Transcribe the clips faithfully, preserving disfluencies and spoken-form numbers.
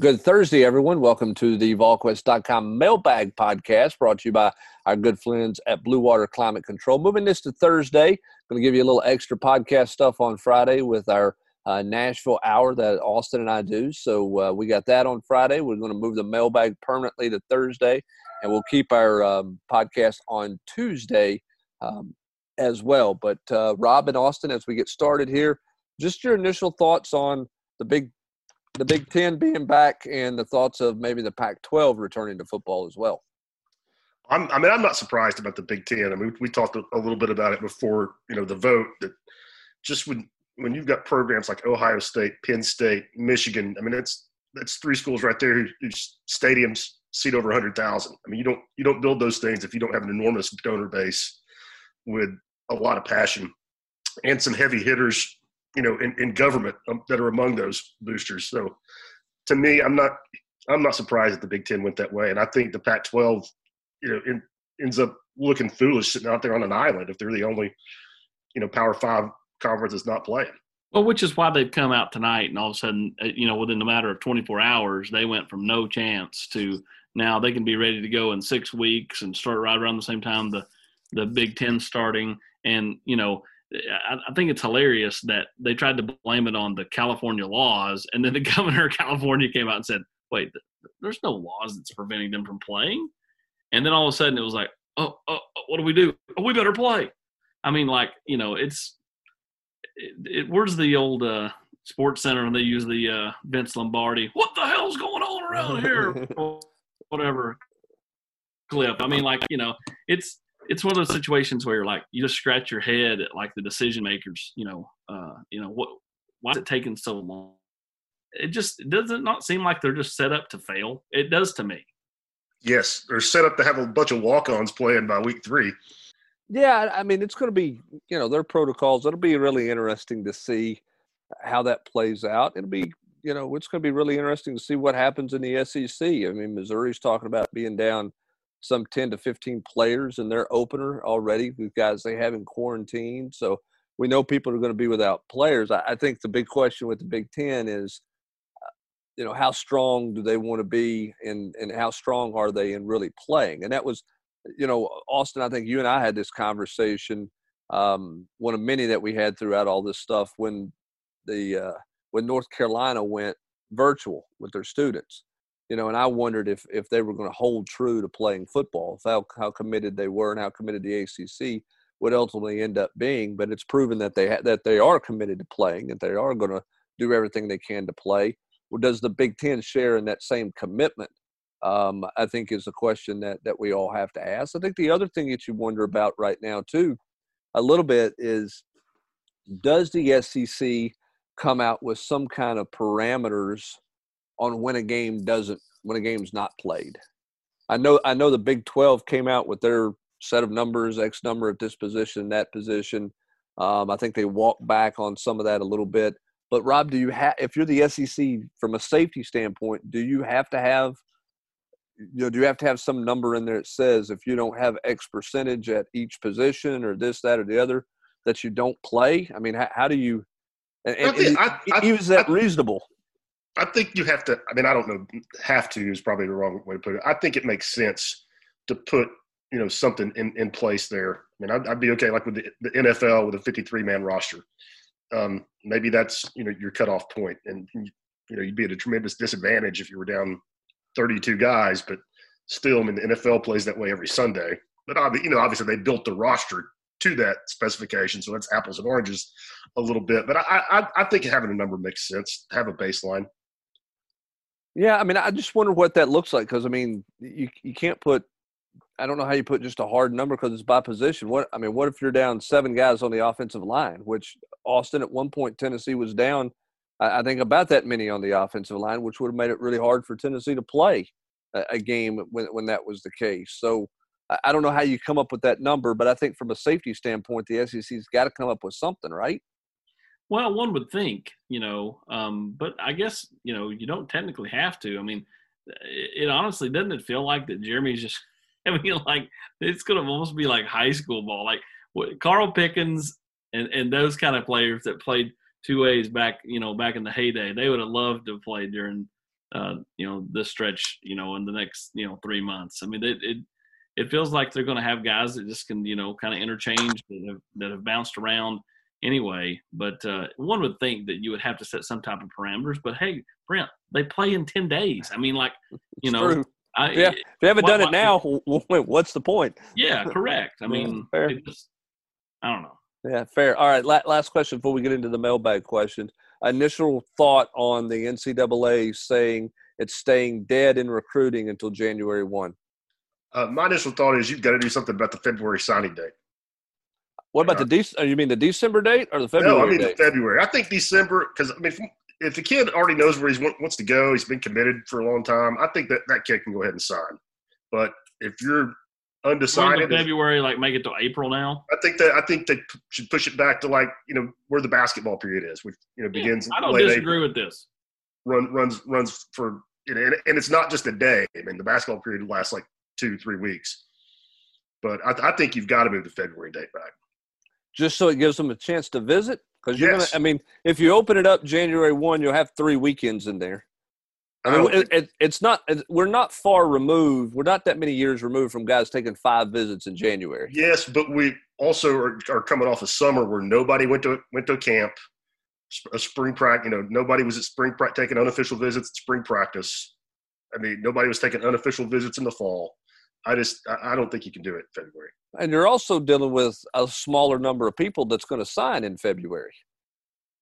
Good Thursday, everyone. Welcome to the VolQuest dot com Mailbag Podcast, brought to you by our good friends at Blue Water Climate Control. Moving this to Thursday, going to give you a little extra podcast stuff on Friday with our uh, Nashville Hour that Austin and I do. So uh, we got that on Friday. We're going to move the mailbag permanently to Thursday, and we'll keep our um, podcast on Tuesday um, as well. But uh, Rob and Austin, as we get started here, just your initial thoughts on the big The Big Ten being back and the thoughts of maybe the Pac twelve returning to football as well. I'm, I mean, I'm not surprised about the Big Ten. I mean, we talked a little bit about it before, you know, the vote, that just when, when you've got programs like Ohio State, Penn State, Michigan, I mean, that's, that's three schools right there whose stadiums seat over a hundred thousand. I mean, you don't, you don't build those things if you don't have an enormous donor base with a lot of passion and some heavy hitters, you know, in, in government um, that are among those boosters. So to me, I'm not, I'm not surprised that the Big Ten went that way. And I think the Pac twelve, you know, in, ends up looking foolish sitting out there on an island if they're the only, you know, Power Five conference that's not playing. Well, which is why they've come out tonight. And all of a sudden, you know, within the matter of twenty-four hours, they went from no chance to now they can be ready to go in six weeks and start right around the same time the, the Big Ten starting. And, you know, I think it's hilarious that they tried to blame it on the California laws, and then the governor of California came out and said, wait, there's no laws that's preventing them from playing. And then all of a sudden it was like, oh, oh what do we do? Oh, we better play. I mean, like, you know, it's it, – it, where's the old uh, sports center and they use the uh, Vince Lombardi, what the hell's going on around here? Whatever clip. I mean, like, you know, it's – it's one of those situations where, like, you just scratch your head at, like, the decision makers, you know, uh, you know, what, why is it taking so long? It just it doesn't not seem like they're just set up to fail. It does to me. Yes. They're set up to have a bunch of walk-ons playing by week three. Yeah. I mean, it's going to be, you know, their protocols. It'll be really interesting to see how that plays out. It'll be, you know, it's going to be really interesting to see what happens in the S E C. I mean, Missouri's talking about being down some ten to fifteen players in their opener already with guys they have in quarantine. So we know people are going to be without players. I think the big question with the Big Ten is, you know, how strong do they want to be and, and how strong are they in really playing? And that was, you know, Austin, I think you and I had this conversation, um, one of many that we had throughout all this stuff when the uh, when North Carolina went virtual with their students. You know, and I wondered if, if they were going to hold true to playing football, how, how committed they were and how committed the A C C would ultimately end up being. But it's proven that they ha- that they are committed to playing, that they are going to do everything they can to play. Well, does the Big Ten share in that same commitment, um, I think, is a question that, that we all have to ask. I think the other thing that you wonder about right now, too, a little bit is, does the S E C come out with some kind of parameters on when a game doesn't, when a game's not played? I know, I know the Big twelve came out with their set of numbers, X number at this position, that position. Um, I think they walked back on some of that a little bit. But Rob, do you have, if you're the S E C from a safety standpoint, do you have to have, you know, do you have to have some number in there that says if you don't have X percentage at each position or this, that, or the other, that you don't play? I mean, how, how do you, and, and I think, is, I, I, is that I, reasonable? I think you have to – I mean, I don't know – have to is probably the wrong way to put it. I think it makes sense to put, you know, something in, in place there. I mean, I'd, I'd be okay, like, with the, the N F L with a fifty-three man roster. Um, maybe that's, you know, your cutoff point. And, you know, you'd be at a tremendous disadvantage if you were down thirty-two guys. But still, I mean, the N F L plays that way every Sunday. But, you know, obviously they built the roster to that specification, so that's apples and oranges a little bit. But I, I, I think having a number makes sense, have a baseline. Yeah, I mean, I just wonder what that looks like because, I mean, you you can't put – I don't know how you put just a hard number because it's by position. What I mean, what if you're down seven guys on the offensive line, which Austin at one point Tennessee was down, I think, about that many on the offensive line, which would have made it really hard for Tennessee to play a, a game when, when that was the case. So I don't know how you come up with that number, but I think from a safety standpoint, the S E C's got to come up with something, right? Well, one would think, you know, um, but I guess, you know, you don't technically have to. I mean, it, it honestly doesn't it feel like that Jeremy's just, I mean, like, it's going to almost be like high school ball. Like, what, Carl Pickens and, and those kind of players that played two ways back, you know, back in the heyday, they would have loved to have played during uh, you know, this stretch, you know, in the next, you know, three months. I mean, it it, it feels like they're going to have guys that just can, you know, kind of interchange, that have, that have bounced around anyway. But uh, one would think that you would have to set some type of parameters. But, hey, Brent, they play in ten days. I mean, like, you know. I, yeah, if they haven't why, done it now, why, what's the point? Yeah, correct. I mean, fair. It just, I don't know. Yeah, fair. All right, last question before we get into the mailbag questions. Initial thought on the N C double A saying it's staying dead in recruiting until January first. Uh, my initial thought is you've got to do something about the February signing date. What about uh, the de- – you mean the December date or the February date? No, I mean date? the February. I think December – because, I mean, if, if the kid already knows where he wants to go, he's been committed for a long time, I think that, that kid can go ahead and sign. But if you're undecided – February, like make it to April now? I think that I think they should push it back to, like, you know, where the basketball period is, which, you know, begins yeah, – I don't disagree April. with this. Run, runs, runs for – you know, and, and it's not just a day. I mean, the basketball period lasts like two, three weeks. But I, I think you've got to move the February date back. Just so it gives them a chance to visit? Because you're yes. gonna, I mean, if you open it up January first, you'll have three weekends in there. I mean, it, it, it's not – we're not far removed. We're not that many years removed from guys taking five visits in January. Yes, but we also are, are coming off a summer where nobody went to went to camp, a spring practice. You know, nobody was at spring practice taking unofficial visits at spring practice. I mean, nobody was taking unofficial visits in the fall. I just – I don't think you can do it in February. And you're also dealing with a smaller number of people that's going to sign in February.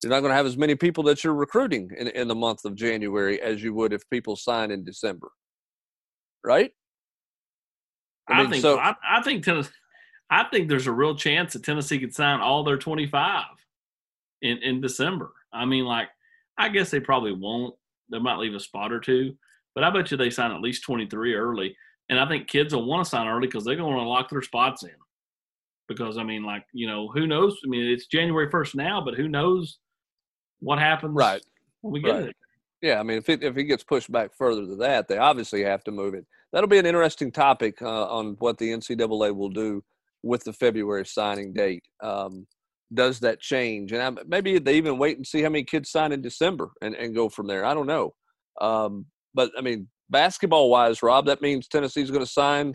You're not going to have as many people that you're recruiting in, in the month of January as you would if people sign in December, right? I, I mean, think so. I, I think Tennessee, I think there's a real chance that Tennessee could sign all their twenty-five in, in December. I mean, like, I guess they probably won't. They might leave a spot or two, but I bet you they sign at least twenty-three early. And I think kids will want to sign early because they're going to want to lock their spots in. Because, I mean, like, you know, who knows? I mean, it's January first now, but who knows what happens right. when we get right. it. Yeah, I mean, if it, if it gets pushed back further to that, they obviously have to move it. That'll be an interesting topic uh, on what the N C double A will do with the February signing date. Um, does that change? And I, maybe they even wait and see how many kids sign in December and, and go from there. I don't know. Um, but, I mean, basketball-wise, Rob, that means Tennessee's going to sign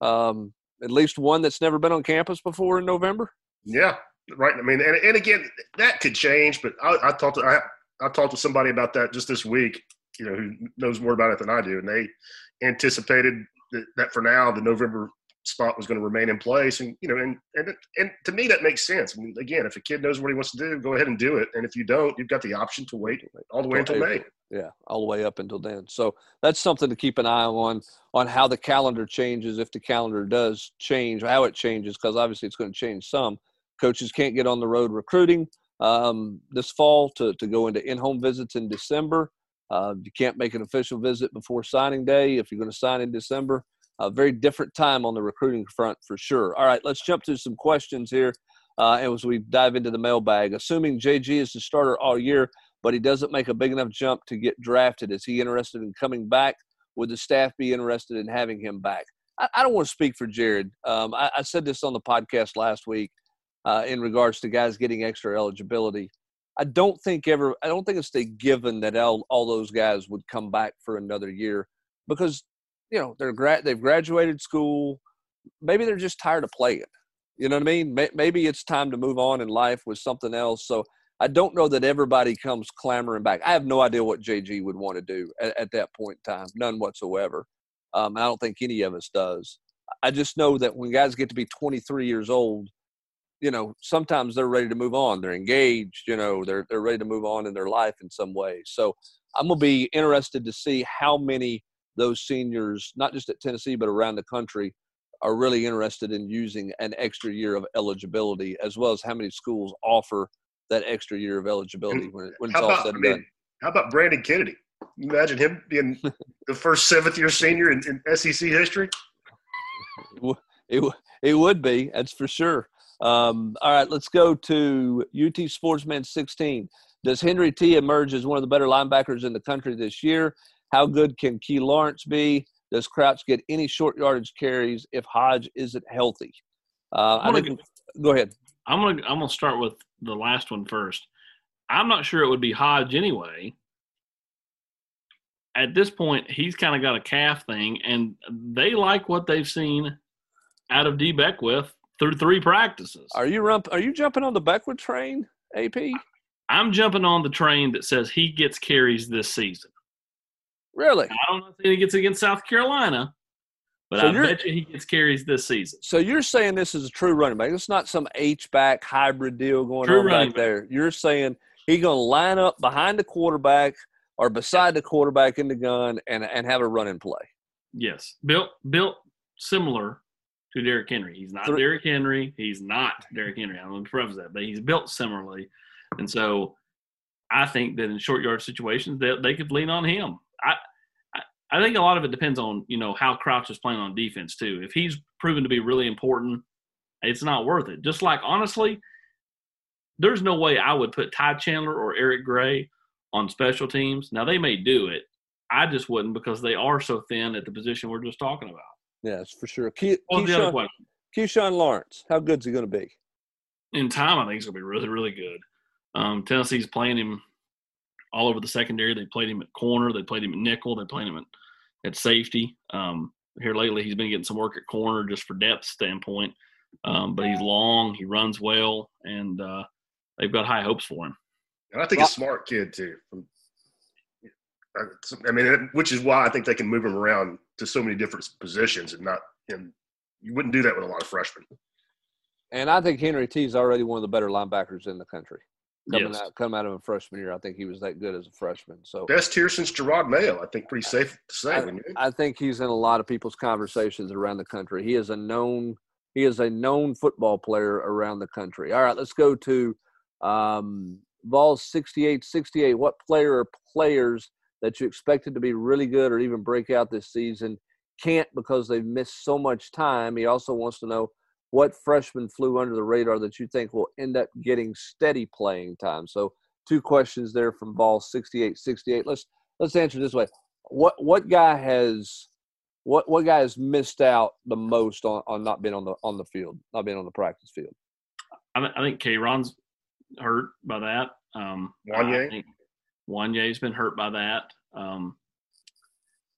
um, at least one that's never been on campus before in November. Yeah, right. I mean, and, and again, that could change. But I, I talked to I, I talked to somebody about that just this week. You know, who knows more about it than I do, and they anticipated that, that for now the November spot was going to remain in place. And you know, and and and to me that makes sense. I mean, again, if a kid knows what he wants to do, go ahead and do it. And if you don't, you've got the option to wait all the way until May. Yeah, all the way up until then. So that's something to keep an eye on, on how the calendar changes, if the calendar does change, how it changes, because obviously it's going to change some. Coaches can't get on the road recruiting um, this fall to, to go into in-home visits in December. Uh, you can't make an official visit before signing day if you're going to sign in December. A very different time on the recruiting front for sure. All right, let's jump to some questions here uh, as we dive into the mailbag. Assuming J G is the starter all year, but he doesn't make a big enough jump to get drafted. Is he interested in coming back? Would the staff be interested in having him back? I, I don't want to speak for Jerod. Um, I, I said this on the podcast last week uh, in regards to guys getting extra eligibility. I don't think ever. I don't think it's a given that all, all those guys would come back for another year because, you know, they're gra- they've graduated school. Maybe they're just tired of playing. You know what I mean? Ma- maybe it's time to move on in life with something else. So, I don't know that everybody comes clamoring back. I have no idea what J G would want to do at, at that point in time, none whatsoever. Um, I don't think any of us does. I just know that when guys get to be twenty-three years old, you know, sometimes they're ready to move on. They're engaged, you know, they're they're ready to move on in their life in some way. So I'm going to be interested to see how many those seniors, not just at Tennessee, but around the country, are really interested in using an extra year of eligibility, as well as how many schools offer that extra year of eligibility when, when it's about, all said and done. I mean, how about Brandon Kennedy? Imagine him being the first seventh-year senior in, in S E C history. It, it, it would be, that's for sure. Um, all right, let's go to U T Sportsman sixteen. Does Henry T. emerge as one of the better linebackers in the country this year? How good can Key Lawrence be? Does Crouch get any short yardage carries if Hodge isn't healthy? Uh, I think, go, go ahead. I'm gonna I'm gonna start with the last one first. I'm not sure it would be Hodge anyway, at this point, he's kind of got a calf thing, and they like what they've seen out of D. Beckwith through three practices. Are you rump- Are you jumping on the Beckwith train, A P? I'm jumping on the train that says he gets carries this season. Really? I don't know if he gets against South Carolina, but so I bet you he gets carries this season. So you're saying this is a true running back. It's not some H-back hybrid deal going true on back back. There. You're saying he's going to line up behind the quarterback or beside the quarterback in the gun and, and have a run and play. Yes. Built built similar to Derrick Henry. He's not Three. Derrick Henry. He's not Derrick Henry. I'm going to preface that. But he's built similarly. And so I think that in short yard situations, they, they could lean on him. I, I I think a lot of it depends on, you know, how Crouch is playing on defense too. If he's proven to be really important, it's not worth it. Just like, honestly, there's no way I would put Ty Chandler or Eric Gray on special teams. Now, they may do it. I just wouldn't because they are so thin at the position we're just talking about. Yeah, that's for sure. Ke- What's Keyshawn, the other question? Keyshawn Lawrence, how good is he going to be? In time, I think he's going to be really, really good. Um, Tennessee's playing him all over the secondary. They played him at corner. They played him at nickel. They played him at, at safety. Um, here lately he's been getting some work at corner just for depth standpoint. Um, but he's long. He runs well. And uh, they've got high hopes for him. And I think a smart kid too. I mean, which is why I think they can move him around to so many different positions. And not and you wouldn't do that with a lot of freshmen. And I think Henry T is already one of the better linebackers in the country. Coming yes. out, come out of a freshman year, I think he was that good as a freshman. So best tier since Jerod Mayo, I think, pretty safe to say. I, I think he's in a lot of people's conversations around the country. He is a known, he is a known football player around the country. All right, let's go to um, Vols sixty-eight sixty-eight. What player or players that you expected to be really good or even break out this season can't because they've missed so much time? He also wants to know, what freshman flew under the radar that you think will end up getting steady playing time? So two questions there from Vol sixty-eight sixty-eight. Let's let's answer this way. What what guy has what what guy has missed out the most on, on not being on the on the field, not being on the practice field? I, I think K-Ron's hurt by that. Um, Wanye Wanye's been hurt by that. Um,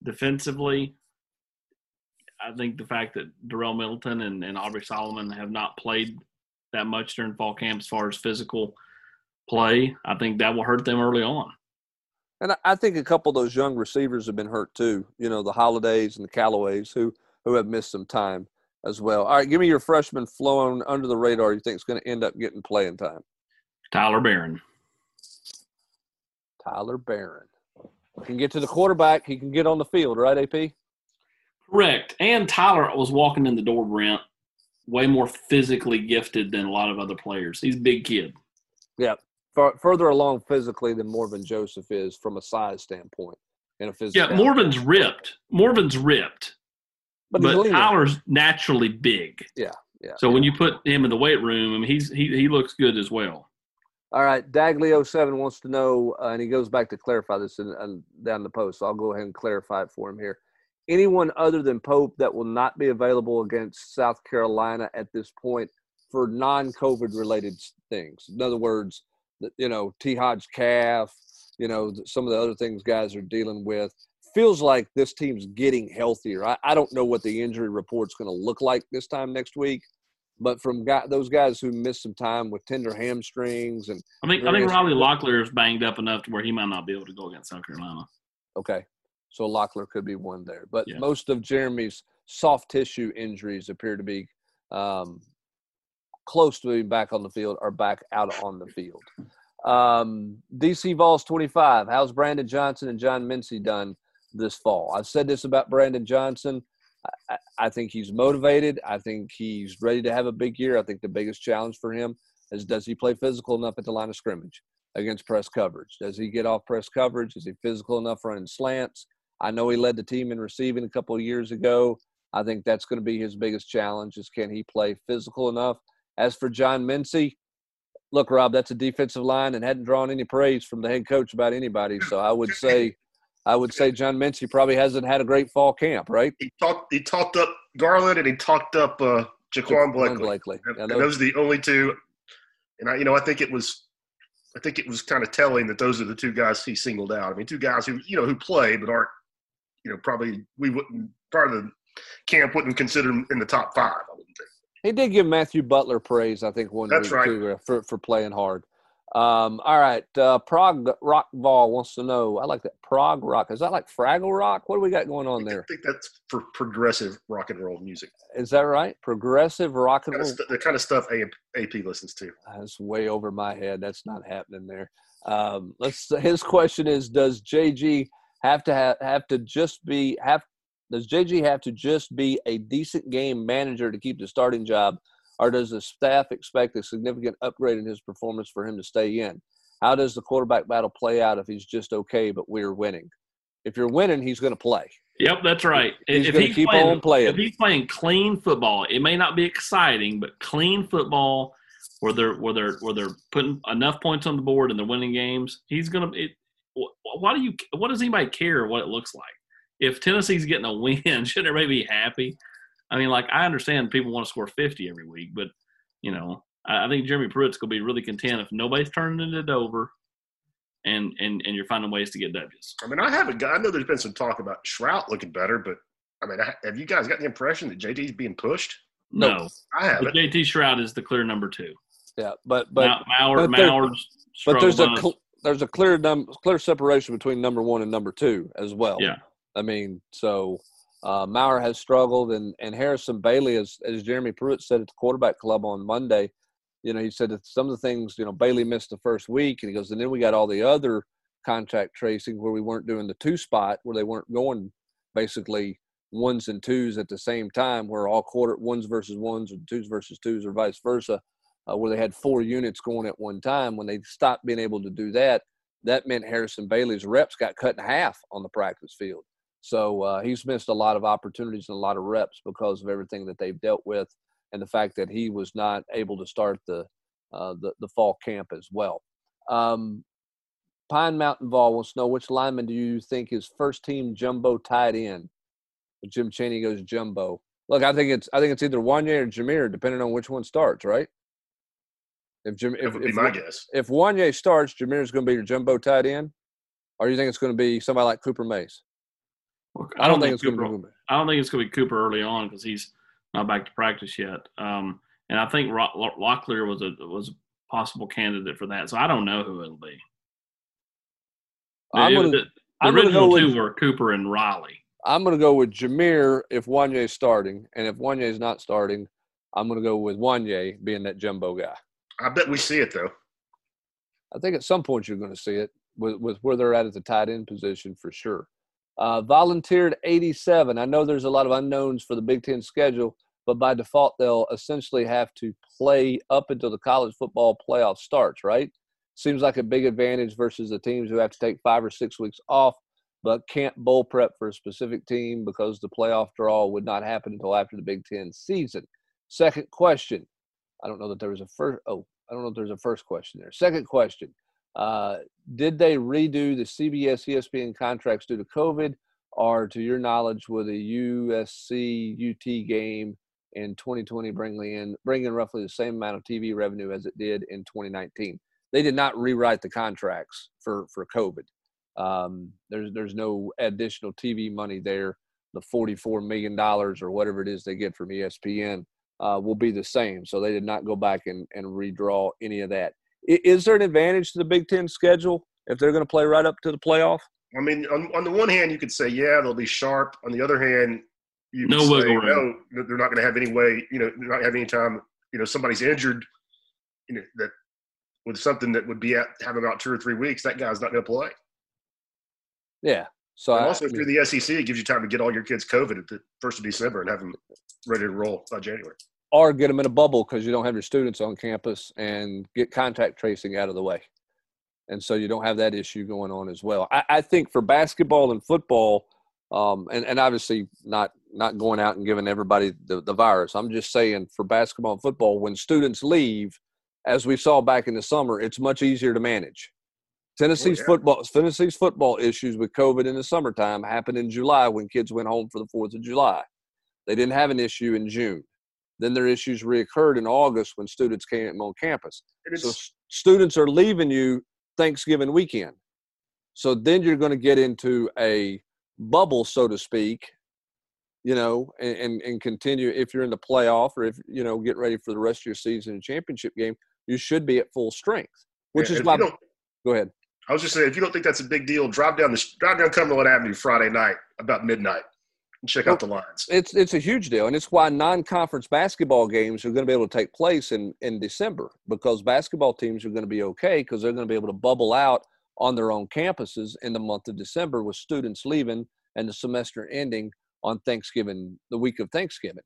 defensively, I think the fact that Darrell Middleton and, and Aubrey Solomon have not played that much during fall camp as far as physical play, I think that will hurt them early on. And I think a couple of those young receivers have been hert too, you know, the Holidays and the Callaways who, who have missed some time as well. All right, give me your freshman flown under the radar you think is going to end up getting playing time. Tyler Barron. Tyler Barron. He can get to the quarterback. He can get on the field, right, A P? Correct. And Tyler was walking in the door, Brent, way more physically gifted than a lot of other players. He's a big kid. Yeah, F- further along physically than Morvin Joseph is from a size standpoint and a physical. Yeah, Morvin's ripped. Morvin's ripped. But, but Tyler's naturally big. Yeah, yeah. So yeah. When you put him in the weight room, I mean, he's he he looks good as well. All right, Dagley oh seven wants to know, uh, and he goes back to clarify this in, uh, down the post. So I'll go ahead and clarify it for him here. Anyone other than Pope that will not be available against South Carolina at this point for non-COVID-related things? In other words, you know, T. Hodge calf, you know, some of the other things guys are dealing with. Feels like this team's getting healthier. I, I don't know what the injury report's going to look like this time next week, but from guy, those guys who missed some time with tender hamstrings and – I think I think Riley Locklear is banged up enough to where he might not be able to go against South Carolina. Okay. So Locklear could be one there. But yeah. Most of Jeremy's soft tissue injuries appear to be um, close to being back on the field or back out on the field. Um, D C Vols twenty-five, how's Brandon Johnson and John Mincy done this fall? I've said this about Brandon Johnson. I, I think he's motivated. I think he's ready to have a big year. I think the biggest challenge for him is, does he play physical enough at the line of scrimmage against press coverage? Does he get off press coverage? Is he physical enough running slants? I know he led the team in receiving a couple of years ago. I think that's going to be his biggest challenge is, can he play physical enough? As for John Mincy, look, Rob, that's a defensive line and hadn't drawn any praise from the head coach about anybody. So I would say I would say John Mincy probably hasn't had a great fall camp, right? He talked he talked up Garland and he talked up uh, Jaquan Blakely. Blakely. And, and those, those are the only two. And, I, you know, I think it was I think it was kind of telling that those are the two guys he singled out. I mean, two guys who, you know, who play but aren't, you know, probably we wouldn't part of the camp wouldn't consider him in the top five, I wouldn't think. He did give Matthew Butler praise, I think, one That's week right. too, for, for playing hard. Um, all right, uh, Prog Rock Ball wants to know. I like that. Prog Rock. Is that like Fraggle Rock? What do we got going on I there? I think that's for progressive rock and roll music. Is that right? Progressive rock and roll. St- the kind of stuff A P listens to. That's way over my head. That's not happening there. Um, let's. His question is: Does J G have to have, have to just be have? Does J G have to just be a decent game manager to keep the starting job? Or does the staff expect a significant upgrade in his performance for him to stay in? How does the quarterback battle play out if he's just okay, but we're winning? If you're winning, he's going to play. Yep, that's right. He's going to keep playing, on playing. If he's playing clean football, it may not be exciting, but clean football where they're where they're where they're putting enough points on the board and they're winning games, he's going to. It, why do you? What does anybody care what it looks like? If Tennessee's getting a win, shouldn't everybody be happy? I mean, like, I understand people want to score fifty every week, but, you know, I think Jeremy Pruitt's going to be really content if nobody's turning it over and, and, and you're finding ways to get W's. I mean, I haven't got – I know there's been some talk about Shrout looking better, but, I mean, have you guys got the impression that J T's being pushed? No. Nope. I haven't. But J T Shrout is the clear number two. Yeah, but – but Mallard, but, there, but there's a cl- there's a clear num- clear separation between number one and number two as well. Yeah. I mean, so – Uh, Mayer has struggled, and, and Harrison Bailey, as, as Jeremy Pruitt said at the quarterback club on Monday, you know, he said that some of the things, you know, Bailey missed the first week, and he goes, and then we got all the other contact tracing where we weren't doing the two spot, where they weren't going basically ones and twos at the same time, where all quarter ones versus ones and twos versus twos or vice versa, uh, where they had four units going at one time. When they stopped being able to do that, that meant Harrison Bailey's reps got cut in half on the practice field. So uh, he's missed a lot of opportunities and a lot of reps because of everything that they've dealt with, and the fact that he was not able to start the uh, the, the fall camp as well. Um, Pine Mountain Vol wants to know, which lineman do you think is first team jumbo tight end? Jim Chaney goes jumbo. Look, I think it's I think it's either Wanye or Jameer, depending on which one starts, right? If Jam- that would if, be my if, guess. If Wanye starts, Jameer's going to be your jumbo tight end, or do you think it's going to be somebody like Cooper Mays? I don't, I don't think, think it's Cooper, going to be I don't think it's going to be Cooper early on because he's not back to practice yet. Um, and I think Rock, Locklear was a was a possible candidate for that. So I don't know who it'll be. I'm gonna, the the original go two with, were Cooper and Riley. I'm going to go with Jameer if Wanye's starting, and if Wanye's not starting, I'm going to go with Wanye being that jumbo guy. I bet we see it though. I think at some point you're going to see it with with where they're at at the tight end position for sure. Uh, volunteered eighty-seven. I know there's a lot of unknowns for the Big Ten schedule, but by default, they'll essentially have to play up until the college football playoff starts, right? Seems like a big advantage versus the teams who have to take five or six weeks off, but can't bowl prep for a specific team because the playoff draw would not happen until after the Big Ten season. Second question. I don't know that there was a first. Oh, I don't know if there's a first question there. Second question. Uh, did they redo the C B S E S P N contracts due to COVID, or to your knowledge, will the U S C U T game in twenty twenty bring in bring in roughly the same amount of T V revenue as it did in twenty nineteen? They did not rewrite the contracts for for COVID. Um, there's there's no additional T V money there. The forty-four million dollars or whatever it is they get from E S P N uh, will be the same. So they did not go back and, and redraw any of that. Is there an advantage to the Big Ten schedule if they're going to play right up to the playoff? I mean, on, on the one hand, you could say, yeah, they'll be sharp. On the other hand, you no could say, no, they're not going to have any way, you know, they're not going to have any time, you know, somebody's injured, you know, that with something that would be at having about two or three weeks, that guy's not going to play. Yeah. So and I, also, I mean, through the S E C, it gives you time to get all your kids COVID at the first of December and have them ready to roll by January. Or get them in a bubble because you don't have your students on campus and get contact tracing out of the way. And so you don't have that issue going on as well. I, I think for basketball and football, um, and, and obviously not not going out and giving everybody the, the virus. I'm just saying for basketball and football, when students leave, as we saw back in the summer, it's much easier to manage. Tennessee's oh, yeah. football Tennessee's football issues with COVID in the summertime happened in July when kids went home for the fourth of July. They didn't have an issue in June. Then their issues reoccurred in August when students came on campus. So students are leaving you Thanksgiving weekend. So then you're going to get into a bubble, so to speak, you know, and, and, and continue. If you're in the playoff or if, you know, get ready for the rest of your season and championship game, you should be at full strength, which yeah, is my – go ahead. I was just saying, if you don't think that's a big deal, drive down the drive down Cumberland Avenue Friday night about midnight and check well, out the lines. It's it's a huge deal, and it's why non-conference basketball games are going to be able to take place in, in December, because basketball teams are going to be okay because they're going to be able to bubble out on their own campuses in the month of December with students leaving and the semester ending on Thanksgiving, the week of Thanksgiving.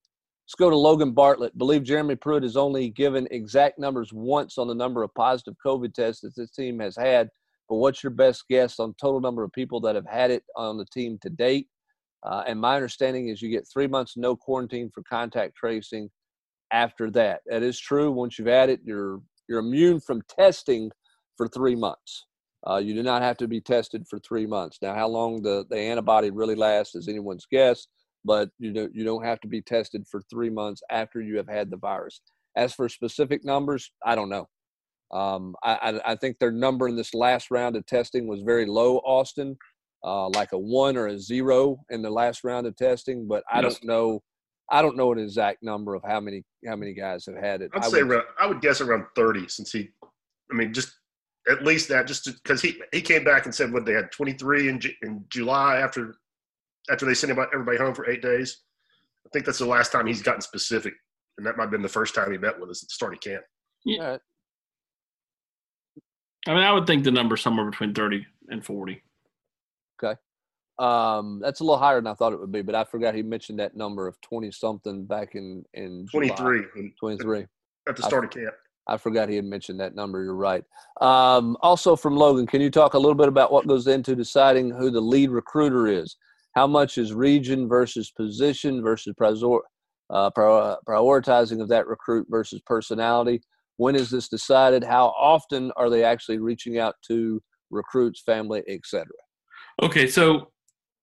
Let's go to Logan Bartlett. Believe Jeremy Pruitt has only given exact numbers once on the number of positive COVID tests that this team has had. But what's your best guess on total number of people that have had it on the team to date? Uh, and my understanding is you get three months no quarantine for contact tracing after that. That is true. Once you've had it, you're you're immune from testing for three months. Uh, you do not have to be tested for three months. Now, how long the, the antibody really lasts is anyone's guess, but you don't, you don't have to be tested for three months after you have had the virus. As for specific numbers, I don't know. Um, I, I think their number in this last round of testing was very low, Austin, uh, like a one or a zero in the last round of testing. But I yes. don't know, I don't know an exact number of how many how many guys have had it. I'd I say would, around, I would guess around thirty, since he, I mean, just at least that, just because he he came back and said what they had twenty-three in Ju- in July after after they sent everybody home for eight days. I think that's the last time he's gotten specific, and that might have been the first time he met with us at the start of camp. Yeah. I mean, I would think the number somewhere between thirty and forty. Okay. Um, that's a little higher than I thought it would be, but I forgot he mentioned that number of twenty-something back in, in twenty-three. July. twenty-three. At the start I, of camp. I forgot he had mentioned that number. You're right. Um, also from Logan, can you talk a little bit about what goes into deciding who the lead recruiter is? How much is region versus position versus prior, uh, prior, prioritizing of that recruit versus personality? When is this decided? How often are they actually reaching out to recruits, family, et cetera? Okay, so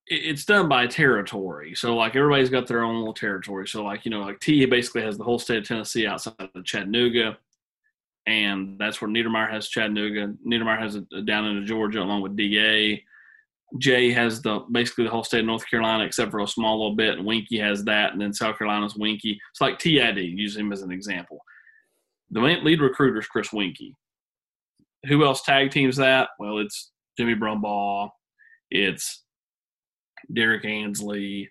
it's done by territory. So, like, everybody's got their own little territory. So, like, you know, like T basically has the whole state of Tennessee outside of Chattanooga, and that's where Niedermeyer has Chattanooga. Niedermeyer has it down into Georgia along with D A. Jay has the basically the whole state of North Carolina except for a small little bit, and Winky has that, and then South Carolina's Winky. It's like T I D, use him as an example. The lead recruiter is Chris Winkie. Who else tag teams that? Well, it's Jimmy Brumbaugh. It's Derek Ansley,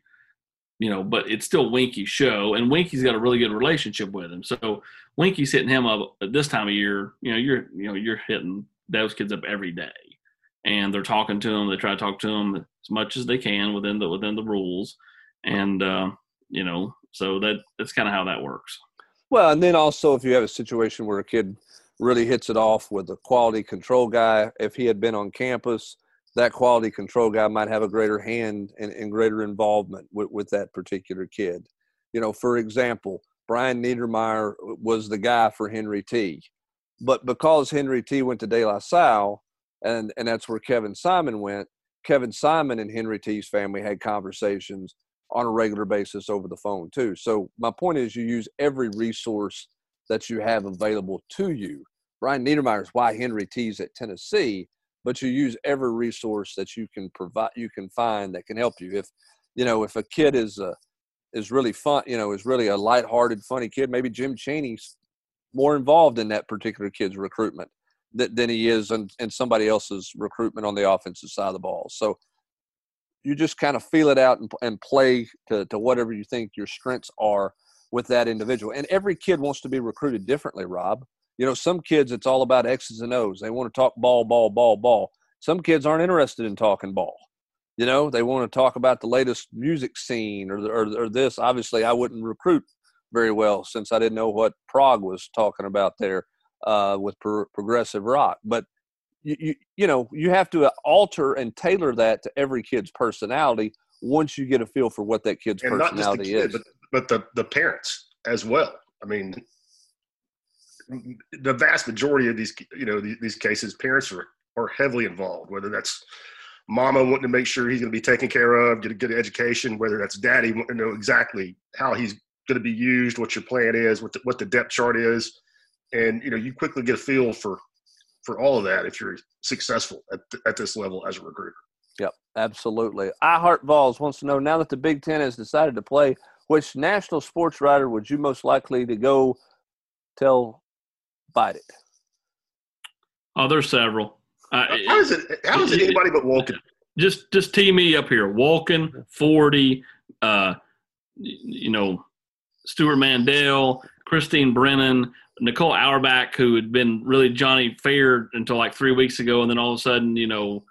you know, but it's still Winkie's show, and Winkie's got a really good relationship with him. So Winkie's hitting him up at this time of year. You know, you're you know you're hitting those kids up every day, and they're talking to them. They try to talk to them as much as they can within the within the rules, and uh, you know, so that that's kind of how that works. Well, and then also if you have a situation where a kid really hits it off with a quality control guy, if he had been on campus, that quality control guy might have a greater hand and, and greater involvement with, with that particular kid. You know, for example, Brian Niedermeyer was the guy for Henry T. But because Henry T went to De La Salle, and, and that's where Kevin Simon went, Kevin Simon and Henry T's family had conversations on a regular basis over the phone too. So my point is you use every resource that you have available to you. Brian Niedermeyer is why Henry T's at Tennessee, but you use every resource that you can provide, you can find that can help you. If, you know, if a kid is a, is really fun, you know, is really a lighthearted, funny kid, maybe Jim Chaney's more involved in that particular kid's recruitment than, than he is in, in somebody else's recruitment on the offensive side of the ball. So you just kind of feel it out and, and play to, to whatever you think your strengths are with that individual. And every kid wants to be recruited differently, Rob. You know, some kids, it's all about X's and O's. They want to talk ball, ball, ball, ball. Some kids aren't interested in talking ball. You know, they want to talk about the latest music scene or, or, or this. Obviously, I wouldn't recruit very well since I didn't know what Prague was talking about there uh, with pro- progressive rock. But You, you you know, you have to alter and tailor that to every kid's personality once you get a feel for what that kid's and personality not just the kid, is. But, but the, the parents as well. I mean, the vast majority of these, you know, these, these cases, parents are, are heavily involved, whether that's mama wanting to make sure he's going to be taken care of, get a good education, whether that's daddy wanting to know exactly how he's going to be used, what your plan is, what the, what the depth chart is. And, you know, you quickly get a feel for for all of that if you're successful at, th- at this level as a recruiter. Yep, absolutely. I Heart Vols wants to know, now that the Big Ten has decided to play, which national sports writer would you most likely to go tell bite it? Oh, there's several. Uh, how is it How is it, it anybody but Walken? Just just tee me up here. Walken, Forty, uh, you know, Stuart Mandel, Christine Brennan, Nicole Auerbach, who had been really Johnny Fair until like three weeks ago, and then all of a sudden, you know,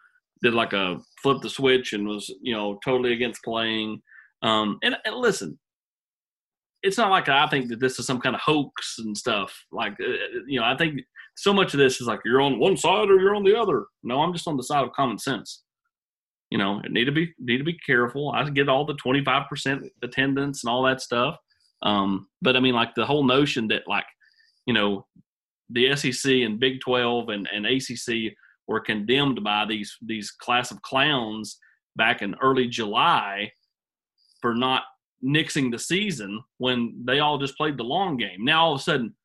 did like a flip the switch and was, you know, totally against playing. Um, and, and listen, it's not like I think that this is some kind of hoax and stuff. Like, you know, I think so much of this is like you're on one side or you're on the other. No, I'm just on the side of common sense. You know, it need to be need to be careful. I get all the twenty-five percent attendance and all that stuff. Um, but, I mean, like the whole notion that, like, you know, the S E C and Big twelve and, and A C C were condemned by these these class of clowns back in early July for not nixing the season when they all just played the long game. Now all of a sudden,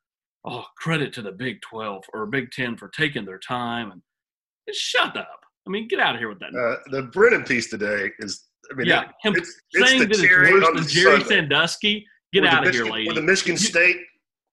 oh, credit to the Big twelve or Big ten for taking their time. And, and shut up. I mean, get out of here with that. Uh, the Brennan piece today is, I mean, yeah, that, it's, saying it's the that it's worse than Jerry Sunday. Sandusky. Get with out of Michigan, here, lady. With the Michigan State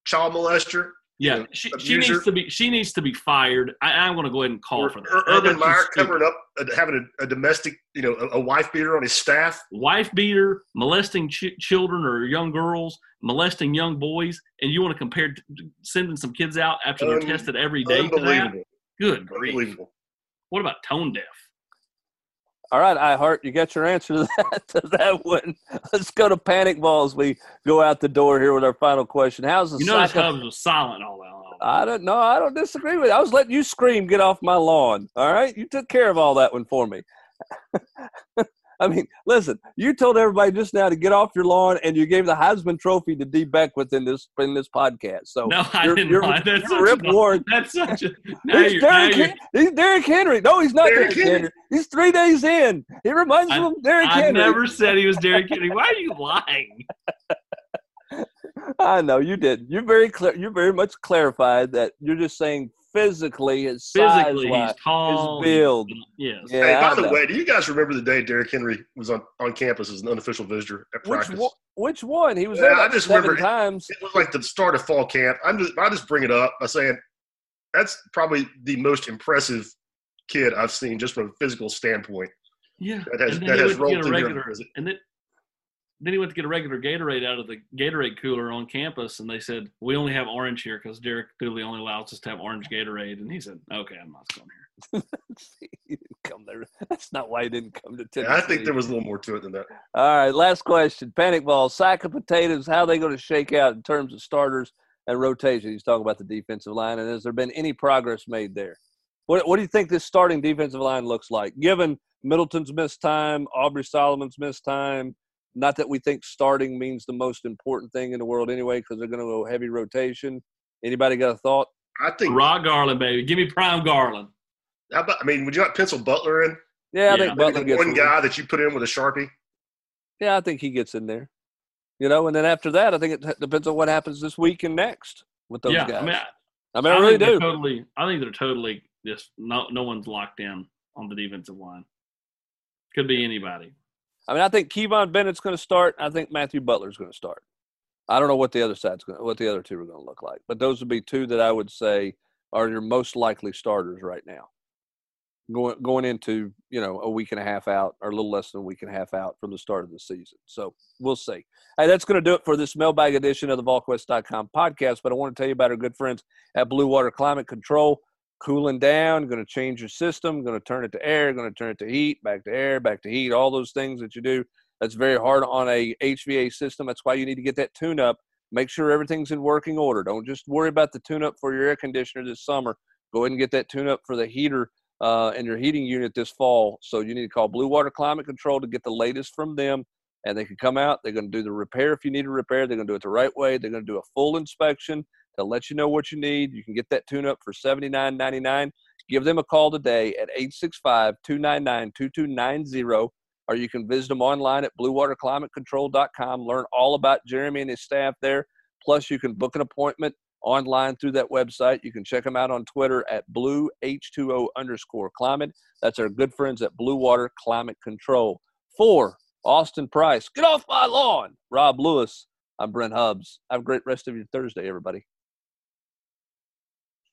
child molester. Yeah, you know, she, she needs to be she needs to be fired. I, I want to go ahead and call or, for that. Urban Meyer covering up uh, having a, a domestic, you know, a, a wife beater on his staff. Wife beater, molesting ch- children or young girls, molesting young boys, and you want to compare t- sending some kids out after Un- they're tested every day. Unbelievable. Good grief. Unbelievable. What about tone deaf? All right, iHeart, you got your answer to that, to that one. Let's go to Panic Ball as we go out the door here with our final question. How's the you know psycho- Hubs was silent all along. I don't know. I don't disagree with you. I was letting you scream, get off my lawn, all right? You took care of all that one for me. I mean, listen, you told everybody just now to get off your lawn, and you gave the Heisman Trophy to D. Beckwith in this in this podcast. So no, I you're, didn't you're, lie. That's you're such Rip a, Ward. That's such a no, – he's, Hen- he's Derrick Henry. No, he's not Derrick Henry. Henry. He's three days in. He reminds I, me of Derrick I Henry. I never said he was Derrick Henry. Why are you lying? I know you did. You're very clear. You're very much clarified that you're just saying – Physically, his Physically, size, he's tall, his build. Yes. Yeah, hey, by the way, do you guys remember the day Derrick Henry was on, on campus as an unofficial visitor at which practice? One, which one? He was yeah, there like I just seven remember times. It, it was like the start of fall camp. I'm just, I just bring it up by saying that's probably the most impressive kid I've seen just from a physical standpoint. Yeah. That has, that has rolled through regular, here. And then, then he went to get a regular Gatorade out of the Gatorade cooler on campus, and they said, we only have orange here because Derek Dooley only allows us to have orange Gatorade. And he said, okay, I'm not going here. He didn't come there. That's not why he didn't come to Tennessee. Yeah, I think there was a little more to it than that. All right, last question. Panic Ball, sack of potatoes, how are they going to shake out in terms of starters and rotation? He's talking about the defensive line, and has there been any progress made there? What, what do you think this starting defensive line looks like, given Middleton's missed time, Aubrey Solomon's missed time? Not that we think starting means the most important thing in the world anyway, because they're going to go heavy rotation. Anybody got a thought? I think Rod Garland, baby. Give me prime Garland. How about, I mean, would you like pencil Butler in? Yeah, I yeah. think Butler gets one guy that you put in with a Sharpie? Yeah, I think he gets in there. You know, and then after that, I think it depends on what happens this week and next with those yeah, guys. I mean, I, I, mean, I, I really do. Totally, I think they're totally just no, – no one's locked in on the defensive line. Could be anybody. I mean, I think Kevon Bennett's going to start. I think Matthew Butler's going to start. I don't know what the other side's going to, what the other two are going to look like, but those would be two that I would say are your most likely starters right now. Going going into, you know, a week and a half out, or a little less than a week and a half out from the start of the season. So we'll see. Hey, that's going to do it for this mailbag edition of the VolQuest dot com podcast. But I want to tell you about our good friends at Blue Water Climate Control. Cooling down, going to change your system, going to turn it to air, going to turn it to heat, back to air, back to heat, all those things that you do. That's very hard on a H V A C system. That's why you need to get that tune-up. Make sure everything's in working order. Don't just worry about the tune-up for your air conditioner this summer. Go ahead and get that tune-up for the heater uh, and your heating unit this fall. So you need to call Blue Water Climate Control to get the latest from them, and they can come out. They're going to do the repair if you need a repair. They're going to do it the right way. They're going to do a full inspection. They'll let you know what you need. You can get that tune-up for seventy-nine ninety-nine. Give them a call today at eight six five, two nine nine, two two nine zero. or you can visit them online at blue water climate control dot com. Learn all about Jeremy and his staff there. Plus, you can book an appointment online through that website. You can check them out on Twitter at blue H two O underscore climate. That's our good friends at Blue Water Climate Control. For Austin Price, get off my lawn, Rob Lewis, I'm Brent Hubbs. Have a great rest of your Thursday, everybody.